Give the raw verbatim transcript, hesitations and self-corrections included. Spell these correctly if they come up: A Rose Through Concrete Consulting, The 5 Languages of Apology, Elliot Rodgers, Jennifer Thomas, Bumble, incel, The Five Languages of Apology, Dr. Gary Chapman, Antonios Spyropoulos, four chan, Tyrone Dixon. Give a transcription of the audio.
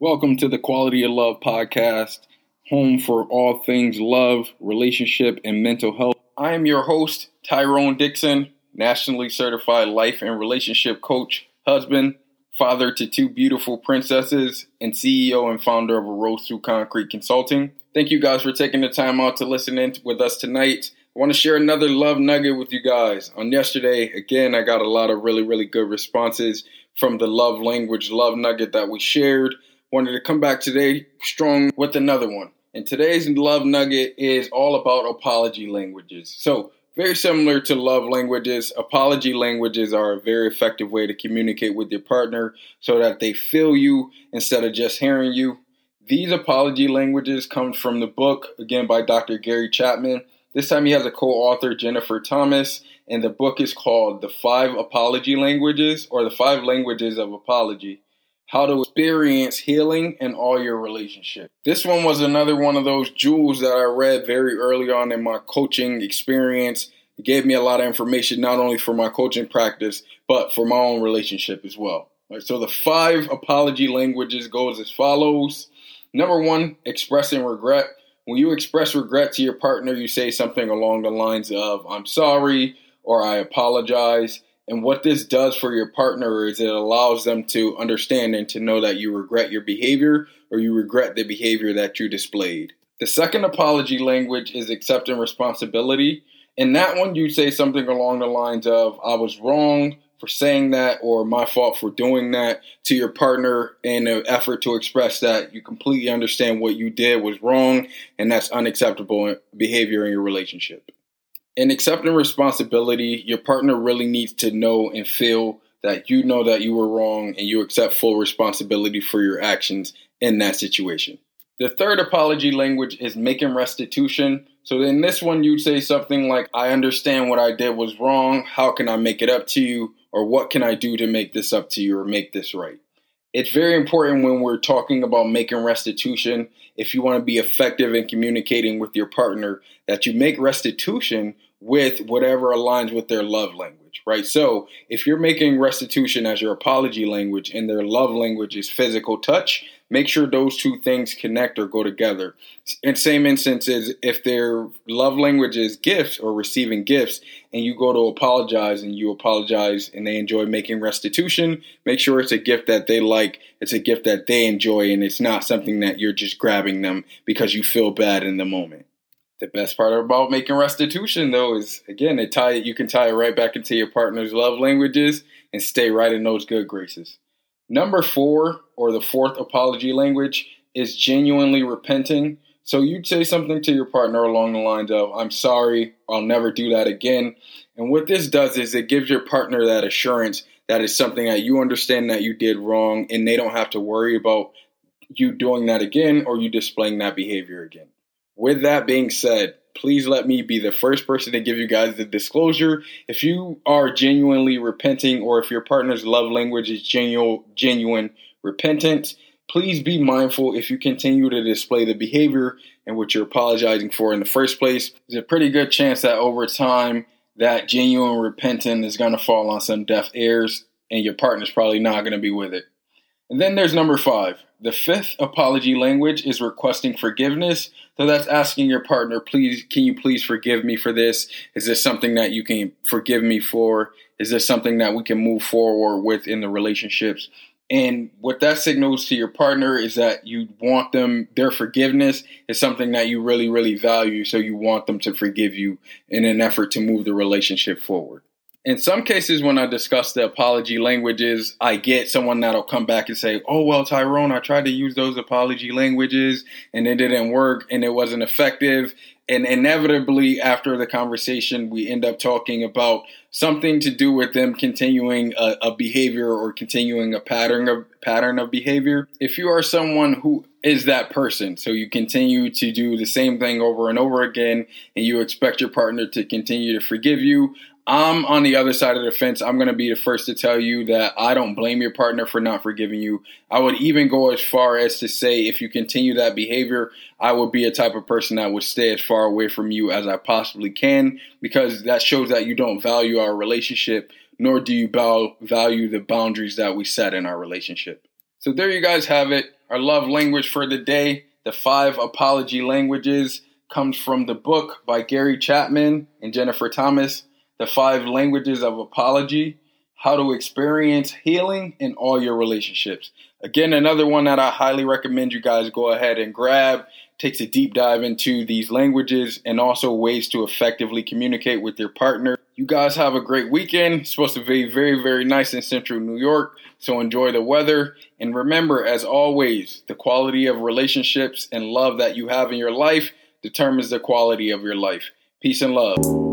Welcome to the Quality of Love Podcast, home for all things love, relationship, and mental health. I am your host, Tyrone Dixon, nationally certified life and relationship coach, husband, father to two beautiful princesses, and C E O and founder of A Rose Through Concrete Consulting. Thank you guys for taking the time out to listen in with us tonight. I want to share another love nugget with you guys. On yesterday, again, I got a lot of really, really good responses from the love language love nugget that we shared. Wanted to come back today strong with another one. And today's love nugget is all about apology languages. So very similar to love languages, apology languages are a very effective way to communicate with your partner so that they feel you instead of just hearing you. These apology languages come from the book, again, by Doctor Gary Chapman. This time he has a co-author, Jennifer Thomas, and the book is called The Five Apology Languages or The Five Languages of Apology. How to experience healing in all your relationships. This one was another one of those jewels that I read very early on in my coaching experience. It gave me a lot of information, not only for my coaching practice, but for my own relationship as well. All right, so the five apology languages goes as follows. Number one, expressing regret. When you express regret to your partner, you say something along the lines of, I'm sorry, or I apologize. And what this does for your partner is it allows them to understand and to know that you regret your behavior or you regret the behavior that you displayed. The second apology language is accepting responsibility. In that one, you say something along the lines of, I was wrong for saying that, or my fault for doing that, to your partner in an effort to express that you completely understand what you did was wrong and that's unacceptable behavior in your relationship. In accepting responsibility, your partner really needs to know and feel that you know that you were wrong and you accept full responsibility for your actions in that situation. The third apology language is making restitution. So in this one, you'd say something like, I understand what I did was wrong. How can I make it up to you? Or what can I do to make this up to you or make this right? It's very important when we're talking about making restitution, if you want to be effective in communicating with your partner, that you make restitution with whatever aligns with their love language, right? So if you're making restitution as your apology language and their love language is physical touch, make sure those two things connect or go together. In same instance is if their love language is gifts or receiving gifts and you go to apologize and you apologize and they enjoy making restitution, make sure it's a gift that they like, it's a gift that they enjoy, and it's not something that you're just grabbing them because you feel bad in the moment. The best part about making restitution, though, is, again, it tie you can tie it right back into your partner's love languages and stay right in those good graces. Number four, or the fourth apology language, is genuinely repenting. So you'd say something to your partner along the lines of, I'm sorry, I'll never do that again. And what this does is it gives your partner that assurance that it's something that you understand that you did wrong and they don't have to worry about you doing that again or you displaying that behavior again. With that being said, please let me be the first person to give you guys the disclosure. If you are genuinely repenting or if your partner's love language is genuine, genuine repentance, please be mindful if you continue to display the behavior and what you're apologizing for in the first place. There's a pretty good chance that over time that genuine repentant is going to fall on some deaf ears and your partner's probably not going to be with it. And then there's number five. The fifth apology language is requesting forgiveness. So that's asking your partner, please, can you please forgive me for this? Is this something that you can forgive me for? Is this something that we can move forward with in the relationships? And what that signals to your partner is that you want them, their forgiveness is something that you really, really value. So you want them to forgive you in an effort to move the relationship forward. In some cases, when I discuss the apology languages, I get someone that'll come back and say, oh, well, Tyrone, I tried to use those apology languages and it didn't work and it wasn't effective. And inevitably, after the conversation, we end up talking about something to do with them continuing a, a behavior or continuing a pattern of pattern of behavior. If you are someone who is that person, so you continue to do the same thing over and over again, and you expect your partner to continue to forgive you, I'm on the other side of the fence. I'm going to be the first to tell you that I don't blame your partner for not forgiving you. I would even go as far as to say if you continue that behavior, I would be a type of person that would stay as far away from you as I possibly can, because that shows that you don't value our relationship, nor do you value the boundaries that we set in our relationship. So there you guys have it. Our love language for the day, the five apology languages, comes from the book by Gary Chapman and Jennifer Thomas, The Five Languages of Apology, How to Experience Healing in All Your Relationships. Again, another one that I highly recommend you guys go ahead and grab. Takes a deep dive into these languages and also ways to effectively communicate with your partner. You guys have a great weekend. It's supposed to be very, very nice in central New York, so enjoy the weather. And remember, as always, the quality of relationships and love that you have in your life determines the quality of your life. Peace and love.